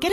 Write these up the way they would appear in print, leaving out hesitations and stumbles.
Get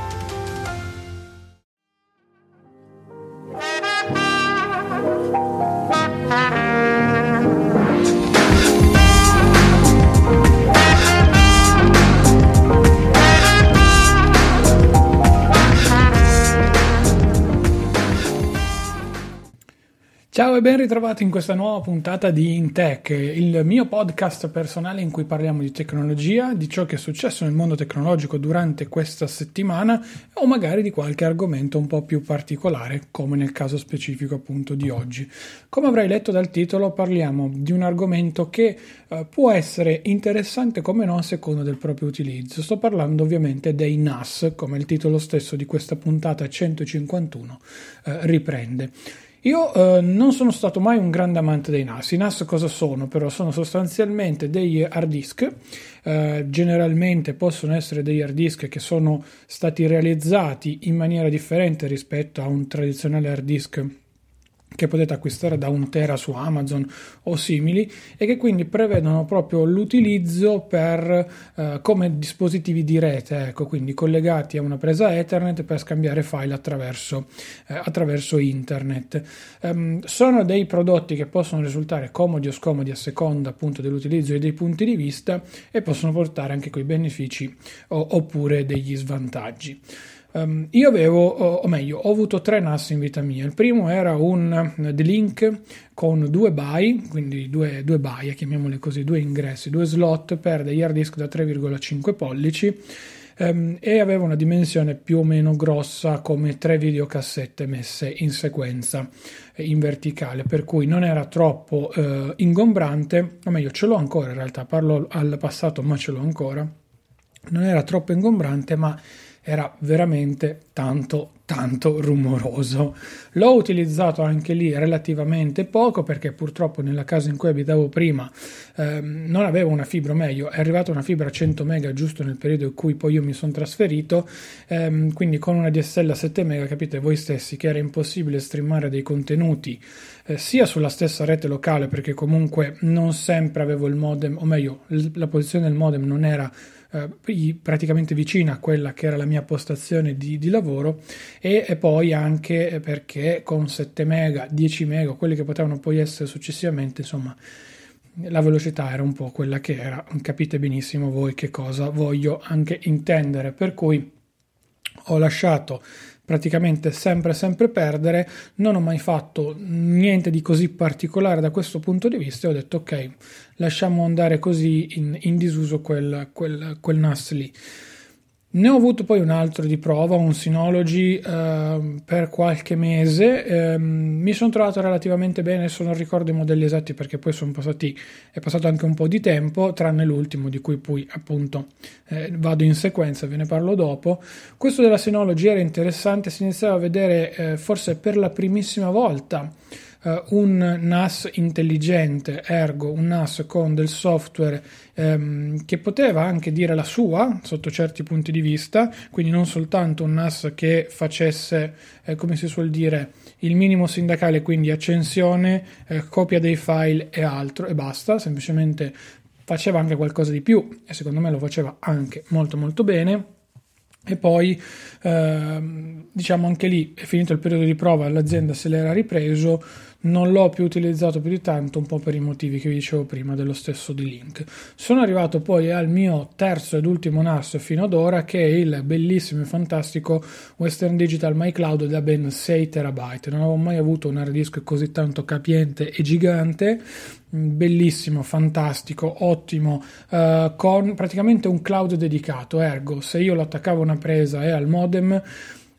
Ciao e ben ritrovati in questa nuova puntata di In Tech, il mio podcast personale in cui parliamo di tecnologia, di ciò che è successo nel mondo tecnologico durante questa settimana o magari di qualche argomento un po' più particolare, come nel caso specifico appunto di oggi. Come avrai letto dal titolo, parliamo di un argomento che può essere interessante come no a seconda del proprio utilizzo. Sto parlando ovviamente dei NAS, come il titolo stesso di questa puntata 151 riprende. Io non sono stato mai un grande amante dei NAS. I NAS cosa sono? Però sono sostanzialmente degli hard disk, generalmente possono essere degli hard disk che sono stati realizzati in maniera differente rispetto a un tradizionale hard disk che potete acquistare da 1 tera su Amazon o simili, e che quindi prevedono proprio l'utilizzo per come dispositivi di rete, ecco, quindi collegati a una presa Ethernet per scambiare file attraverso internet. Sono dei prodotti che possono risultare comodi o scomodi a seconda appunto dell'utilizzo e dei punti di vista, e possono portare anche quei benefici oppure degli svantaggi. Io ho avuto 3 NAS in vita mia. Il primo era un D-Link con 2 bay, quindi 2 baie, chiamiamole così, 2 ingressi, 2 slot per degli hard disk da 3,5 pollici e aveva una dimensione più o meno grossa come 3 videocassette messe in sequenza in verticale, per cui non era troppo ingombrante, ce l'ho ancora in realtà, parlo al passato ma ce l'ho ancora, non era troppo ingombrante ma era veramente tanto rumoroso. L'ho utilizzato anche lì relativamente poco, perché purtroppo nella casa in cui abitavo prima non avevo una fibra, è arrivata una fibra a 100 mega giusto nel periodo in cui poi io mi sono trasferito, quindi con una DSL a 7 mega capite voi stessi che era impossibile streamare dei contenuti sia sulla stessa rete locale, perché comunque non sempre avevo il modem, la posizione del modem non era praticamente vicina a quella che era la mia postazione di lavoro, e poi anche perché con 7 mega, 10 mega, quelli che potevano poi essere successivamente, la velocità era un po' quella che era. Capite benissimo voi che cosa voglio anche intendere, per cui ho lasciato praticamente sempre perdere, non ho mai fatto niente di così particolare da questo punto di vista e ho detto ok, lasciamo andare così in disuso quel NAS lì. Ne ho avuto poi un altro di prova, un Synology per qualche mese, mi sono trovato relativamente bene, adesso non ricordo i modelli esatti perché poi è passato anche un po' di tempo, tranne l'ultimo di cui poi appunto vado in sequenza, ve ne parlo dopo. Questo della Synology era interessante, si iniziava a vedere forse per la primissima volta un NAS intelligente, ergo un NAS con del software che poteva anche dire la sua sotto certi punti di vista, quindi non soltanto un NAS che facesse come si suol dire il minimo sindacale, quindi accensione, copia dei file e altro e basta, semplicemente faceva anche qualcosa di più e secondo me lo faceva anche molto bene. E poi anche lì è finito il periodo di prova, l'azienda se l'era ripreso, non l'ho più utilizzato più di tanto, un po' per i motivi che vi dicevo prima dello stesso D-Link. Sono arrivato poi al mio terzo ed ultimo NAS fino ad ora, che è il bellissimo e fantastico Western Digital My Cloud da ben 6 terabyte. Non avevo mai avuto un hard disk così tanto capiente e gigante, bellissimo, fantastico, ottimo, con praticamente un cloud dedicato, ergo se io lo attaccavo a una presa e al modem,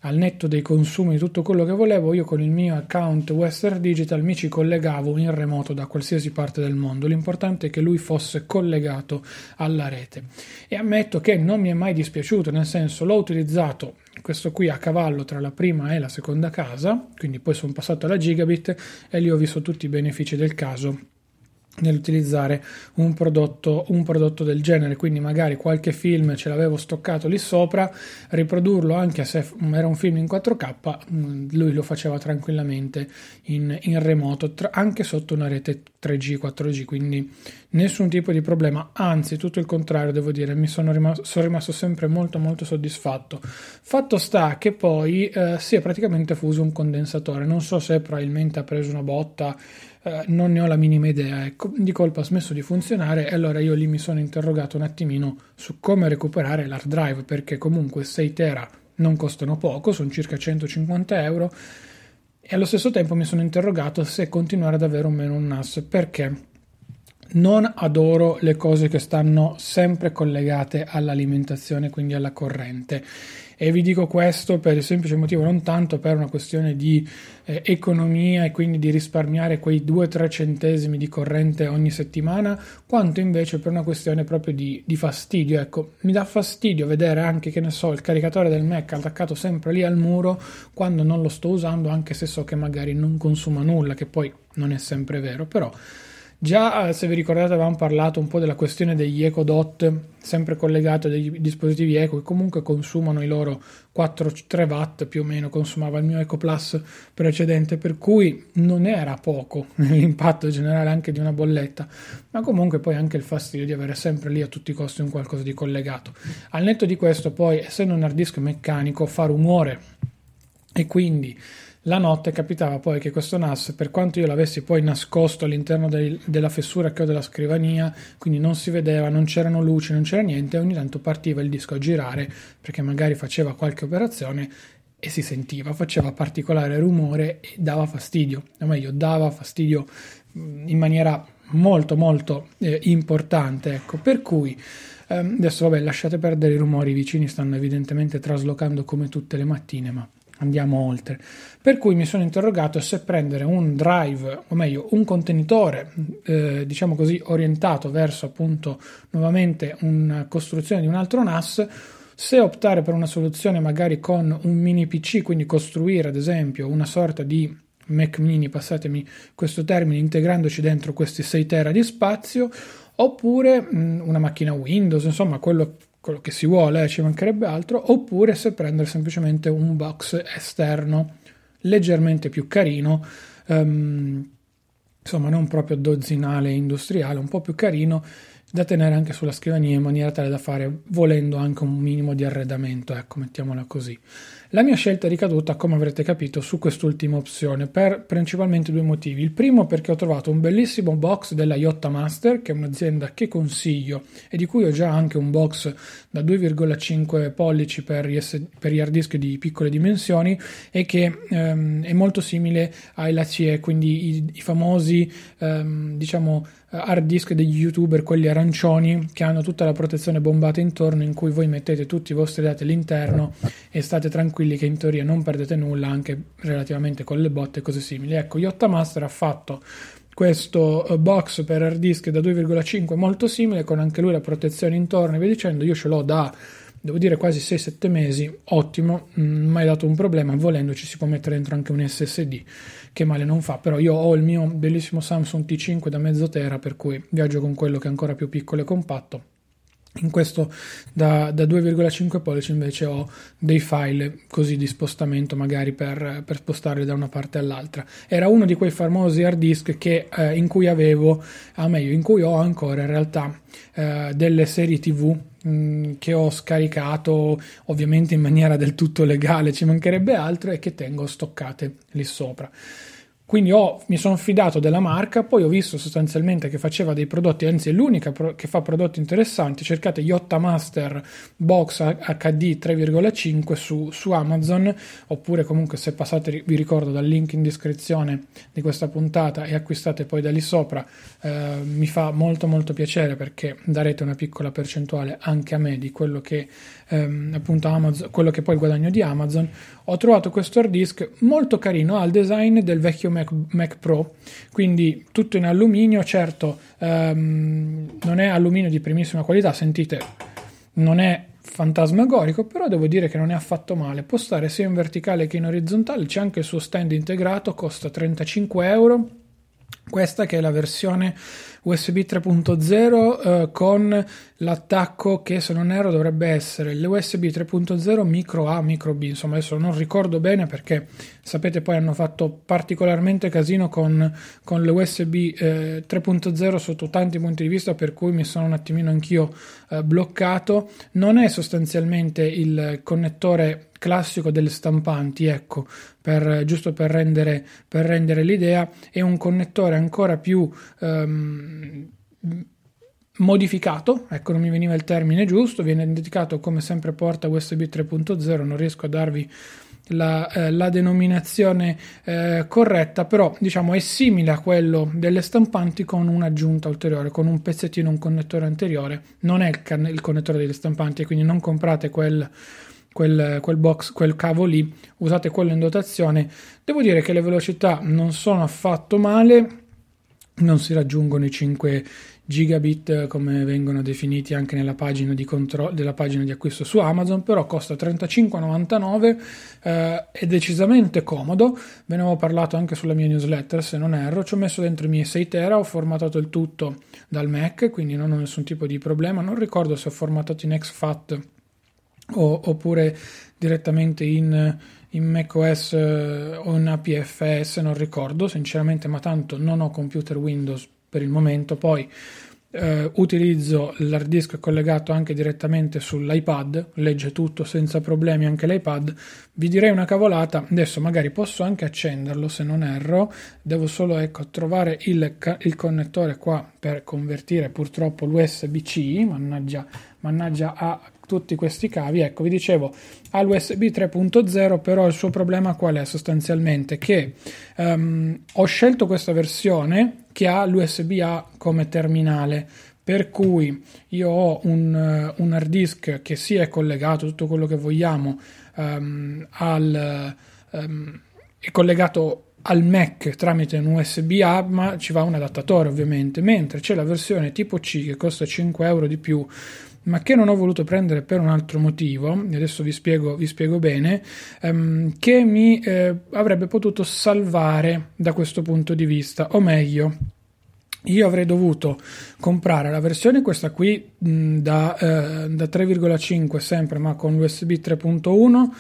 al netto dei consumi di tutto quello che volevo, io con il mio account Western Digital mi ci collegavo in remoto da qualsiasi parte del mondo. L'importante è che lui fosse collegato alla rete, e ammetto che non mi è mai dispiaciuto, nel senso l'ho utilizzato questo qui a cavallo tra la prima e la seconda casa, quindi poi sono passato alla gigabit e lì ho visto tutti i benefici del caso nell'utilizzare un prodotto del genere. Quindi magari qualche film ce l'avevo stoccato lì sopra, riprodurlo anche se era un film in 4K, lui lo faceva tranquillamente in remoto, anche sotto una rete 3G, 4G, quindi nessun tipo di problema, anzi tutto il contrario devo dire, sono rimasto sempre molto molto soddisfatto. Fatto sta che poi si è praticamente fuso un condensatore, non so se probabilmente ha preso una botta, non ne ho la minima idea, ecco, di colpa ha smesso di funzionare, e allora io lì mi sono interrogato un attimino su come recuperare l'hard drive, perché comunque 6 tera non costano poco, sono circa 150 euro, e allo stesso tempo mi sono interrogato se continuare ad avere o meno un NAS, perché non adoro le cose che stanno sempre collegate all'alimentazione, quindi alla corrente. E vi dico questo per il semplice motivo, non tanto per una questione di economia e quindi di risparmiare quei 2-3 centesimi di corrente ogni settimana, quanto invece per una questione proprio di fastidio. Ecco, mi dà fastidio vedere anche, che ne so, il caricatore del Mac attaccato sempre lì al muro quando non lo sto usando, anche se so che magari non consuma nulla, che poi non è sempre vero, però... Già, se vi ricordate, avevamo parlato un po' della questione degli EcoDot, sempre collegati a dei dispositivi Eco che comunque consumano i loro 4-3 watt più o meno, consumava il mio EcoPlus precedente, per cui non era poco l'impatto generale anche di una bolletta, ma comunque poi anche il fastidio di avere sempre lì a tutti i costi un qualcosa di collegato. Al netto di questo poi, essendo un hard disk meccanico, fa rumore, e quindi... La notte capitava poi che questo NAS, per quanto io l'avessi poi nascosto all'interno della fessura che ho della scrivania, quindi non si vedeva, non c'erano luci, non c'era niente, ogni tanto partiva il disco a girare perché magari faceva qualche operazione e si sentiva, faceva particolare rumore e dava fastidio, o meglio dava fastidio in maniera molto molto importante, ecco, per cui adesso vabbè, lasciate perdere i rumori, i vicini stanno evidentemente traslocando come tutte le mattine, ma andiamo oltre. Per cui mi sono interrogato se prendere un drive, o meglio un contenitore, diciamo così, orientato verso appunto nuovamente una costruzione di un altro NAS, se optare per una soluzione magari con un mini PC, quindi costruire ad esempio una sorta di Mac mini, passatemi questo termine, integrandoci dentro questi 6 tera di spazio, oppure una macchina Windows, insomma quello che si vuole, ci mancherebbe altro, oppure se prendere semplicemente un box esterno leggermente più carino, insomma non proprio dozzinale industriale, un po' più carino da tenere anche sulla scrivania, in maniera tale da fare volendo anche un minimo di arredamento, ecco, mettiamola così. La mia scelta è ricaduta, come avrete capito, su quest'ultima opzione per principalmente due motivi. Il primo perché ho trovato un bellissimo box della Yotta Master, che è un'azienda che consiglio e di cui ho già anche un box da 2,5 pollici per gli hard disk di piccole dimensioni, e che è molto simile ai Lacie, quindi i famosi diciamo hard disk degli YouTuber, quelli arancioni che hanno tutta la protezione bombata intorno, in cui voi mettete tutti i vostri dati all'interno e state tranquilli che in teoria non perdete nulla, anche relativamente con le botte e cose simili. Ecco, Yotta Master ha fatto questo box per hard disk da 2,5 molto simile, con anche lui la protezione intorno e via dicendo. Io ce l'ho da, devo dire, quasi 6-7 mesi, ottimo, mai dato un problema, volendo ci si può mettere dentro anche un SSD, che male non fa. Però io ho il mio bellissimo Samsung T5 da mezzo tera, per cui viaggio con quello che è ancora più piccolo e compatto. In questo da 2,5 pollici invece ho dei file così di spostamento, magari per spostarli da una parte all'altra. Era uno di quei famosi hard disk che, in cui ho ancora in realtà delle serie TV che ho scaricato ovviamente in maniera del tutto legale, ci mancherebbe altro, e che tengo stoccate lì sopra. Quindi mi sono fidato della marca, poi ho visto sostanzialmente che faceva dei prodotti, anzi è l'unica che fa prodotti interessanti. Cercate Yotta Master Box HD 3,5 su Amazon, oppure comunque se passate, vi ricordo, dal link in descrizione di questa puntata e acquistate poi da lì sopra, mi fa molto molto piacere, perché darete una piccola percentuale anche a me di quello che appunto Amazon, quello che poi guadagno di Amazon. Ho trovato questo hard disk molto carino, ha il design del vecchio Mac Pro, quindi tutto in alluminio. Certo, non è alluminio di primissima qualità, sentite, non è fantasmagorico, però devo dire che non è affatto male, può stare sia in verticale che in orizzontale, c'è anche il suo stand integrato, costa 35 euro. Questa che è la versione USB 3.0 con l'attacco che, se non erro, dovrebbe essere l'USB 3.0 micro A, micro B, insomma adesso non ricordo bene, perché sapete poi hanno fatto particolarmente casino con l'USB 3.0 sotto tanti punti di vista, per cui mi sono un attimino anch'io bloccato. Non è sostanzialmente il connettore classico delle stampanti, ecco, giusto per rendere l'idea, è un connettore ancora più modificato, ecco, non mi veniva il termine giusto. Viene indicato come sempre porta USB 3.0, non riesco a darvi la denominazione corretta, però diciamo è simile a quello delle stampanti con un'aggiunta ulteriore, con un pezzettino, un connettore anteriore. Non è il connettore delle stampanti, quindi non comprate quel cavo lì, usate quello in dotazione. Devo dire che le velocità non sono affatto male, non si raggiungono i 5 gigabit come vengono definiti anche nella pagina della pagina di acquisto su Amazon, però costa 35,99, è decisamente comodo. Ve ne avevo parlato anche sulla mia newsletter, se non erro, ci ho messo dentro i miei 6 tera, ho formattato il tutto dal Mac, quindi non ho nessun tipo di problema. Non ricordo se ho formattato in XFAT oppure direttamente in macOS o in APFS, non ricordo sinceramente, ma tanto non ho computer Windows per il momento. Poi utilizzo l'hard disk collegato anche direttamente sull'iPad, legge tutto senza problemi anche l'iPad. Vi direi una cavolata, adesso magari posso anche accenderlo, se non erro devo solo, ecco, trovare il connettore qua per convertire purtroppo l'USB-C, mannaggia a tutti questi cavi. Ecco, vi dicevo, ha l'USB 3.0, però il suo problema qual è sostanzialmente? Che ho scelto questa versione che ha l'USB A come terminale, per cui io ho un hard disk che si è collegato, tutto quello che vogliamo, è collegato al Mac tramite un USB A, ma ci va un adattatore ovviamente, mentre c'è la versione tipo C che costa 5 euro di più, ma che non ho voluto prendere per un altro motivo, e adesso vi spiego bene, che mi avrebbe potuto salvare da questo punto di vista. O meglio, io avrei dovuto comprare la versione, questa qui, da 3,5 sempre, ma con USB 3.1,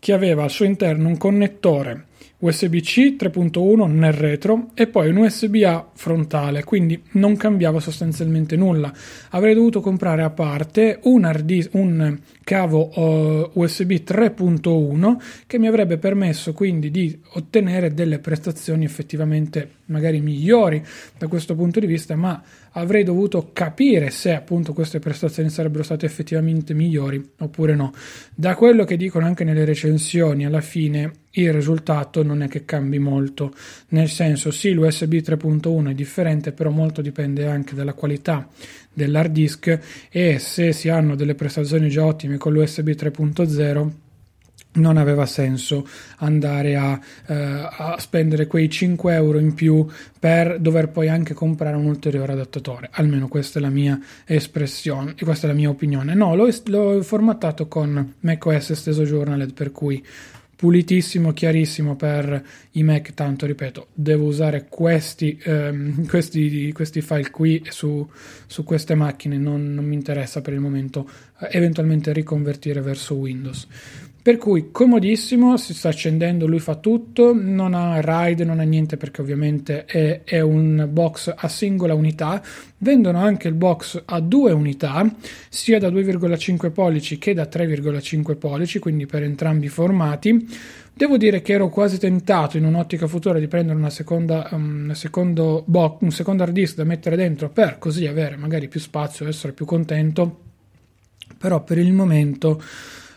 che aveva al suo interno un connettore USB-C 3.1 nel retro e poi un USB-A frontale, quindi non cambiava sostanzialmente nulla. Avrei dovuto comprare a parte un cavo USB 3.1 che mi avrebbe permesso quindi di ottenere delle prestazioni effettivamente magari migliori da questo punto di vista, ma avrei dovuto capire se appunto queste prestazioni sarebbero state effettivamente migliori oppure no. Da quello che dicono anche nelle recensioni, alla fine il risultato non è che cambi molto, nel senso, sì, l'USB 3.1 è differente, però molto dipende anche dalla qualità dell'hard disk, e se si hanno delle prestazioni già ottime con l'USB 3.0 non aveva senso andare a spendere quei 5 euro in più per dover poi anche comprare un ulteriore adattatore. Almeno questa è la mia espressione e questa è la mia opinione. No, l'ho formattato con macOS esteso Journaled, per cui pulitissimo, chiarissimo per i Mac. Tanto, ripeto, devo usare questi file qui su queste macchine, non mi interessa per il momento eventualmente riconvertire verso Windows. Per cui comodissimo, si sta accendendo, lui fa tutto, non ha RAID, non ha niente, perché ovviamente è un box a singola unità. Vendono anche il box a 2 unità, sia da 2,5 pollici che da 3,5 pollici, quindi per entrambi i formati. Devo dire che ero quasi tentato in un'ottica futura di prendere un secondo hard disk da mettere dentro per così avere magari più spazio, essere più contento, però per il momento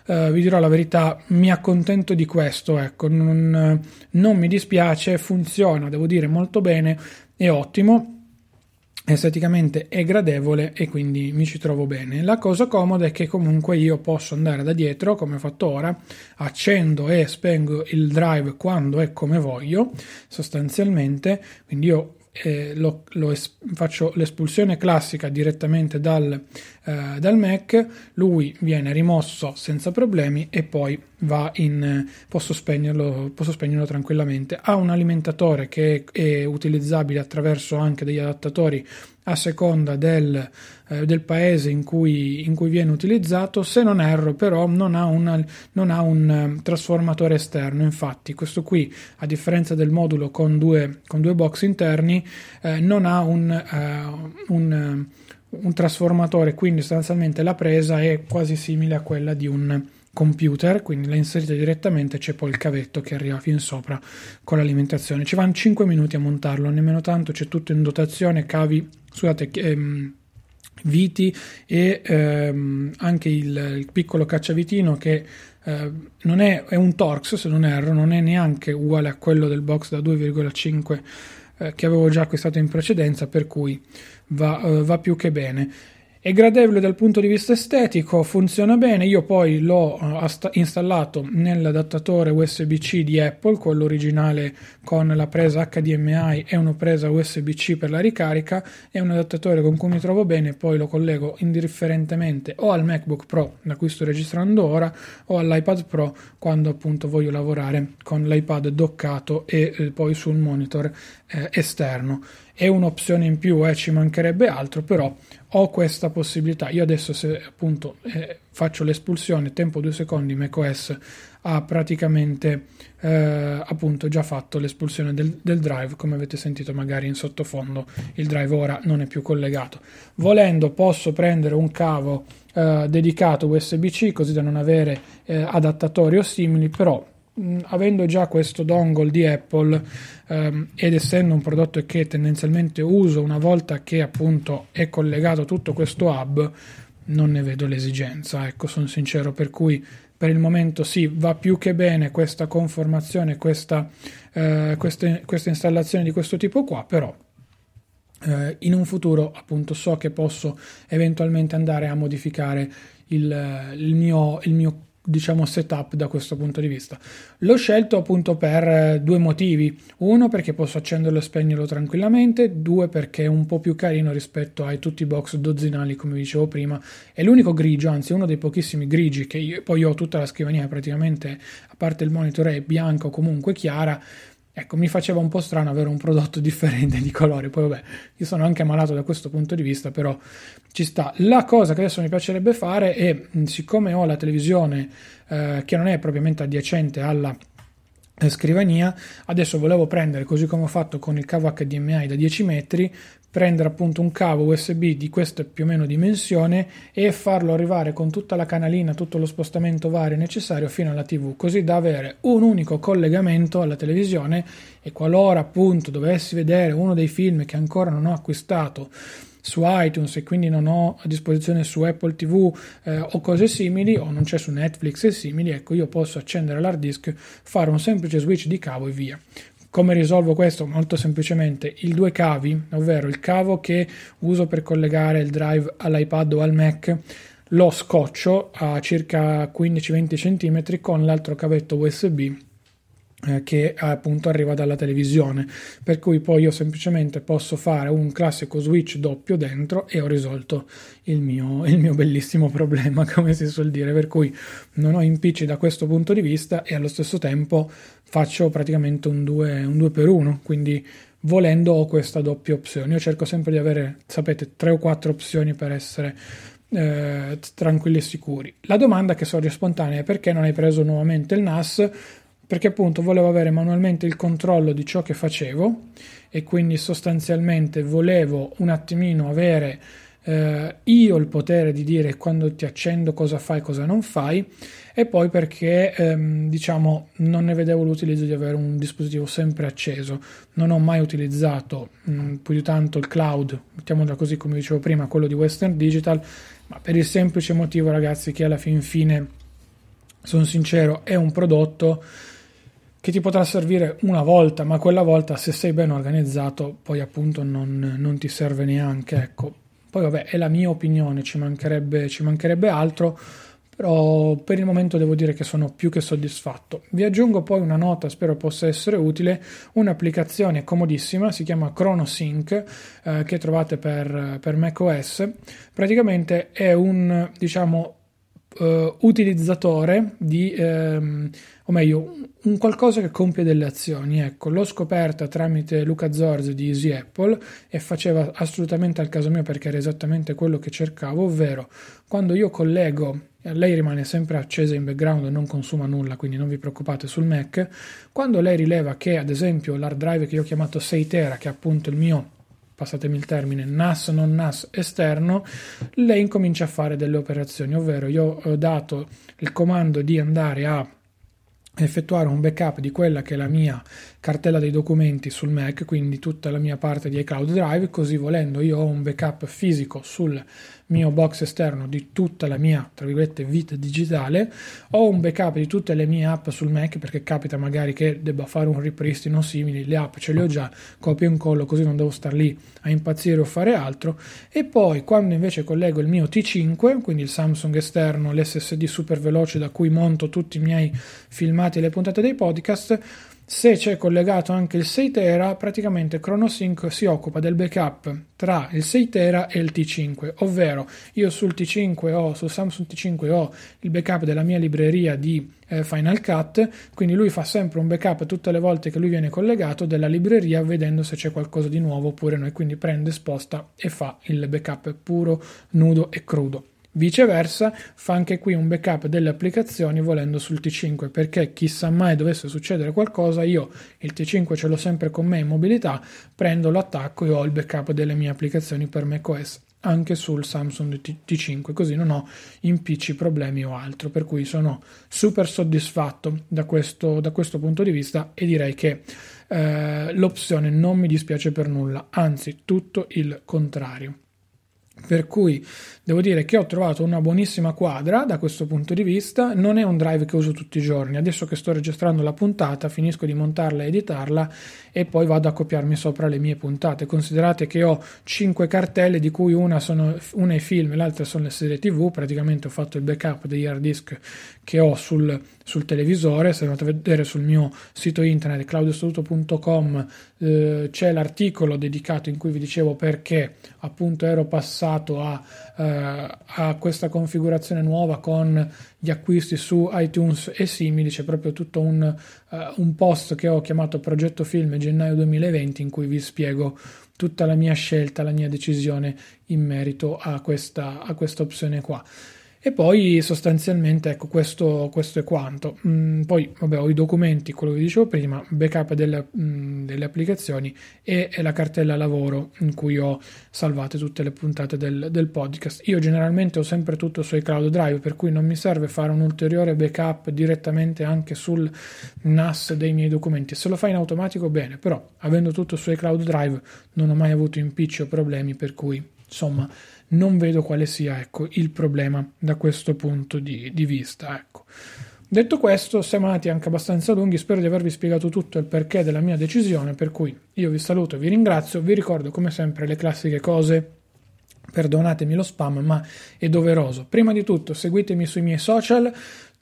vi dirò la verità, mi accontento di questo, ecco, non mi dispiace, funziona, devo dire, molto bene, è ottimo, esteticamente è gradevole e quindi mi ci trovo bene. La cosa comoda è che comunque io posso andare da dietro come ho fatto ora, accendo e spengo il drive quando e come voglio sostanzialmente, quindi io faccio l'espulsione classica direttamente dal Mac, lui viene rimosso senza problemi e poi va posso spegnerlo tranquillamente. Ha un alimentatore che è utilizzabile attraverso anche degli adattatori a seconda del paese in cui viene utilizzato, se non erro, però non ha un trasformatore esterno. Infatti questo qui, a differenza del modulo con due box interni, non ha un trasformatore, quindi sostanzialmente la presa è quasi simile a quella di un computer, quindi la inserite direttamente, c'è poi il cavetto che arriva fin sopra con l'alimentazione. Ci vanno 5 minuti a montarlo, nemmeno tanto, c'è tutto in dotazione, cavi, scusate, viti e anche il piccolo cacciavitino che non è un Torx, se non erro, non è neanche uguale a quello del box da 2,5 che avevo già acquistato in precedenza, per cui va più che bene. È gradevole dal punto di vista estetico, funziona bene. Io poi l'ho installato nell'adattatore USB-C di Apple, quello originale con la presa HDMI e una presa USB-C per la ricarica. È un adattatore con cui mi trovo bene, poi lo collego indifferentemente o al MacBook Pro, da cui sto registrando ora, o all'iPad Pro quando appunto voglio lavorare con l'iPad doccato e poi sul monitor esterno. È un'opzione in più, ci mancherebbe altro, però ho questa possibilità. Io adesso, se appunto faccio l'espulsione, tempo 2 secondi, macOS ha praticamente appunto già fatto l'espulsione del drive, come avete sentito magari in sottofondo. Il drive ora non è più collegato. Volendo posso prendere un cavo dedicato USB-C, così da non avere adattatori o simili, però avendo già questo dongle di Apple ed essendo un prodotto che tendenzialmente uso una volta che appunto è collegato tutto questo hub, non ne vedo l'esigenza, ecco, sono sincero, per cui per il momento sì, va più che bene questa conformazione, questa installazione di questo tipo qua, però in un futuro appunto so che posso eventualmente andare a modificare il mio diciamo setup da questo punto di vista. L'ho scelto appunto per 2 motivi: uno perché posso accenderlo e spegnerlo tranquillamente, 2 perché è un po' più carino rispetto ai tutti i box dozzinali, come dicevo prima. È l'unico grigio, anzi uno dei pochissimi grigi che io ho tutta la scrivania praticamente, a parte il monitor, è bianca o comunque chiara. Ecco, mi faceva un po' strano avere un prodotto differente di colore. Poi vabbè, io sono anche malato da questo punto di vista, però ci sta. La cosa che adesso mi piacerebbe fare è, siccome ho la televisione che non è propriamente adiacente alla scrivania, adesso volevo prendere, così come ho fatto con il cavo HDMI da 10 metri, prendere appunto un cavo USB di questa più o meno dimensione e farlo arrivare con tutta la canalina, tutto lo spostamento vario necessario fino alla TV, così da avere un unico collegamento alla televisione e qualora appunto dovessi vedere uno dei film che ancora non ho acquistato su iTunes e quindi non ho a disposizione su Apple TV o cose simili, o non c'è su Netflix e simili, ecco, io posso accendere l'hard disk, fare un semplice switch di cavo e via. Come risolvo questo? Molto semplicemente, i 2 cavi, ovvero il cavo che uso per collegare il drive all'iPad o al Mac, lo scoccio a circa 15-20 cm con l'altro cavetto USB che appunto arriva dalla televisione, per cui poi io semplicemente posso fare un classico switch doppio dentro e ho risolto il mio bellissimo problema, come si suol dire, per cui non ho impicci da questo punto di vista e allo stesso tempo faccio praticamente un 2 per 1, quindi volendo ho questa doppia opzione. Io cerco sempre di avere, sapete, 3 o 4 opzioni per essere tranquilli e sicuri. La domanda che sorge spontanea è: perché non hai preso nuovamente il NAS? Perché appunto volevo avere manualmente il controllo di ciò che facevo e quindi sostanzialmente volevo un attimino avere io il potere di dire quando ti accendo cosa fai, cosa non fai, e poi perché non ne vedevo l'utilizzo di avere un dispositivo sempre acceso. Non ho mai utilizzato più di tanto il cloud, mettiamola così, come dicevo prima, quello di Western Digital, ma per il semplice motivo, ragazzi, che alla fin fine, sono sincero, è un prodotto che ti potrà servire una volta, ma quella volta, se sei ben organizzato, poi appunto non ti serve neanche, ecco. Poi vabbè, è la mia opinione, ci mancherebbe altro, però per il momento devo dire che sono più che soddisfatto. Vi aggiungo poi una nota, spero possa essere utile, un'applicazione comodissima, si chiama ChronoSync, che trovate per macOS. Praticamente è un, utilizzatore di un qualcosa che compie delle azioni, ecco. L'ho scoperta tramite Luca Zorzi di Easy Apple e faceva assolutamente al caso mio, perché era esattamente quello che cercavo, ovvero quando io collego, lei rimane sempre accesa in background e non consuma nulla, quindi non vi preoccupate sul Mac, quando lei rileva che ad esempio l'hard drive che io ho chiamato 6 tera, che è appunto il mio, passatemi il termine, NAS non NAS esterno, lei incomincia a fare delle operazioni, ovvero io ho dato il comando di andare a effettuare un backup di quella che è la mia cartella dei documenti sul Mac, quindi tutta la mia parte di iCloud Drive, così volendo io ho un backup fisico sul mio box esterno di tutta la mia, tra virgolette, vita digitale, ho un backup di tutte le mie app sul Mac, perché capita magari che debba fare un ripristino simile, le app ce le ho già, copio e incollo, così non devo star lì a impazzire o fare altro. E poi quando invece collego il mio T5, quindi il Samsung esterno, l'SSD super veloce da cui monto tutti i miei filmati e le puntate dei podcast, se c'è collegato anche il 6 tera, praticamente ChronoSync si occupa del backup tra il 6 tera e il T5, ovvero io sul Samsung T5 ho il backup della mia libreria di Final Cut, quindi lui fa sempre un backup tutte le volte che lui viene collegato della libreria, vedendo se c'è qualcosa di nuovo oppure no, e quindi prende, sposta e fa il backup puro, nudo e crudo. Viceversa fa anche qui un backup delle applicazioni volendo sul T5, perché chissà mai dovesse succedere qualcosa, io il T5 ce l'ho sempre con me in mobilità, prendo, lo attacco e ho il backup delle mie applicazioni per macOS anche sul Samsung T5, così non ho impicci, problemi o altro, per cui sono super soddisfatto da questo punto di vista, e direi che l'opzione non mi dispiace per nulla, anzi tutto il contrario. Per cui devo dire che ho trovato una buonissima quadra da questo punto di vista. Non è un drive che uso tutti i giorni, adesso che sto registrando la puntata finisco di montarla e editarla e poi vado a copiarmi sopra le mie puntate. Considerate che ho 5 cartelle, di cui una è film e l'altra sono le serie TV, praticamente ho fatto il backup degli hard disk che ho sul televisore. Se andate a vedere sul mio sito internet claudiostaluto.com c'è l'articolo dedicato in cui vi dicevo perché appunto ero passato a questa configurazione nuova con gli acquisti su iTunes e simili. C'è proprio tutto un post che ho chiamato Progetto Film gennaio 2020, in cui vi spiego tutta la mia scelta, la mia decisione in merito a questa opzione qua. E poi sostanzialmente ecco, questo è quanto. Poi vabbè, ho i documenti, quello che dicevo prima, backup delle applicazioni e la cartella lavoro in cui ho salvate tutte le puntate del podcast. Io generalmente ho sempre tutto su iCloud Drive, per cui non mi serve fare un ulteriore backup direttamente anche sul NAS dei miei documenti. Se lo fai in automatico bene, però avendo tutto su iCloud Drive non ho mai avuto impicci o problemi, per cui insomma non vedo quale sia, ecco, il problema da questo punto di vista, ecco. Detto questo, siamo andati anche abbastanza lunghi, spero di avervi spiegato tutto il perché della mia decisione, per cui io vi saluto e vi ringrazio, vi ricordo come sempre le classiche cose, perdonatemi lo spam ma è doveroso. Prima di tutto seguitemi sui miei social,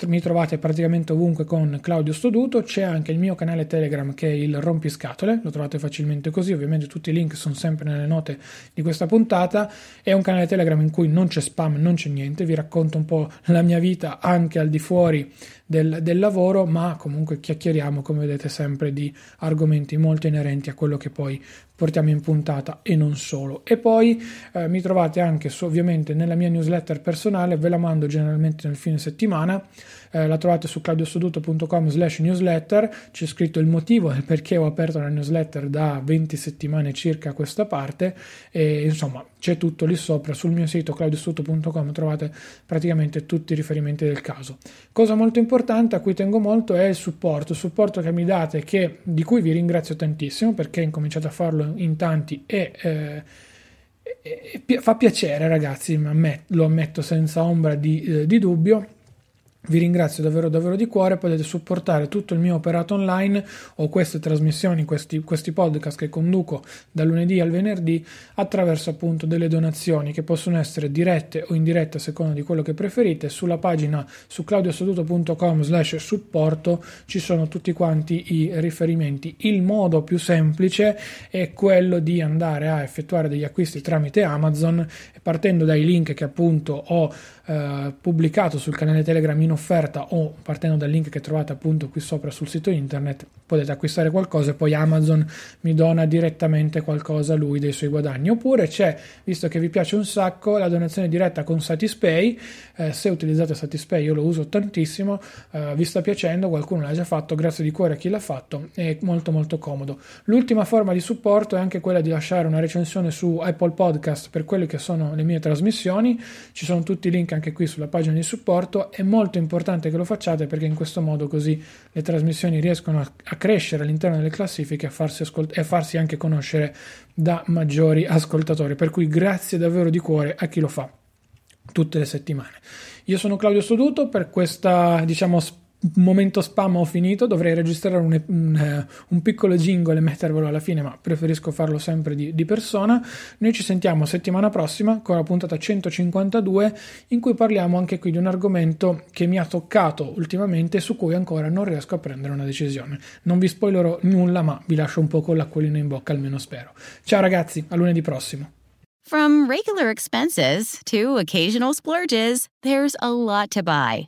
mi trovate praticamente ovunque con Claudio Staluto, c'è anche il mio canale Telegram che è il Rompiscatole, lo trovate facilmente così, ovviamente tutti i link sono sempre nelle note di questa puntata, è un canale Telegram in cui non c'è spam, non c'è niente, vi racconto un po' la mia vita anche al di fuori del lavoro, ma comunque chiacchieriamo, come vedete, sempre di argomenti molto inerenti a quello che poi portiamo in puntata e non solo. E poi mi trovate anche ovviamente nella mia newsletter personale, ve la mando generalmente nel fine settimana. la trovate su claudiostaluto.com/newsletter. C'è scritto il motivo e perché ho aperto la newsletter da 20 settimane circa a questa parte, e insomma c'è tutto lì sopra. Sul mio sito claudiostaluto.com trovate praticamente tutti i riferimenti del caso. Cosa molto importante a cui tengo molto è il supporto che mi date, che di cui vi ringrazio tantissimo, perché incominciate a farlo in tanti e fa piacere, ragazzi, lo ammetto senza ombra di dubbio. Vi ringrazio davvero davvero di cuore. Potete supportare tutto il mio operato online o queste trasmissioni, questi podcast che conduco dal lunedì al venerdì, attraverso appunto delle donazioni che possono essere dirette o indirette a seconda di quello che preferite. Sulla pagina su claudiostaluto.com/supporto ci sono tutti quanti i riferimenti. Il modo più semplice è quello di andare a effettuare degli acquisti tramite Amazon, partendo dai link che appunto ho pubblicato sul canale Telegram in offerta, o partendo dal link che trovate appunto qui sopra sul sito internet. Potete acquistare qualcosa e poi Amazon mi dona direttamente qualcosa lui dei suoi guadagni. Oppure c'è, visto che vi piace un sacco, la donazione diretta con Satispay. Se utilizzate Satispay, io lo uso tantissimo, vi sta piacendo, qualcuno l'ha già fatto, grazie di cuore a chi l'ha fatto, è molto molto comodo. L'ultima forma di supporto è anche quella di lasciare una recensione su Apple Podcast per quelle che sono le mie trasmissioni. Ci sono tutti i link anche qui sulla pagina di supporto. È molto importante che lo facciate, perché in questo modo così le trasmissioni riescono a crescere all'interno delle classifiche e a farsi anche conoscere da maggiori ascoltatori, per cui grazie davvero di cuore a chi lo fa tutte le settimane. Io sono Claudio Staluto. Per questa momento spam ho finito. Dovrei registrare un piccolo jingle e mettervelo alla fine, ma preferisco farlo sempre di persona. Noi ci sentiamo settimana prossima con la puntata 152, in cui parliamo anche qui di un argomento che mi ha toccato ultimamente, su cui ancora non riesco a prendere una decisione. Non vi spoilerò nulla, ma vi lascio un po' con l'acquolina in bocca, almeno spero. Ciao ragazzi, a lunedì prossimo. From regular expenses to occasional splurges, there's a lot to buy.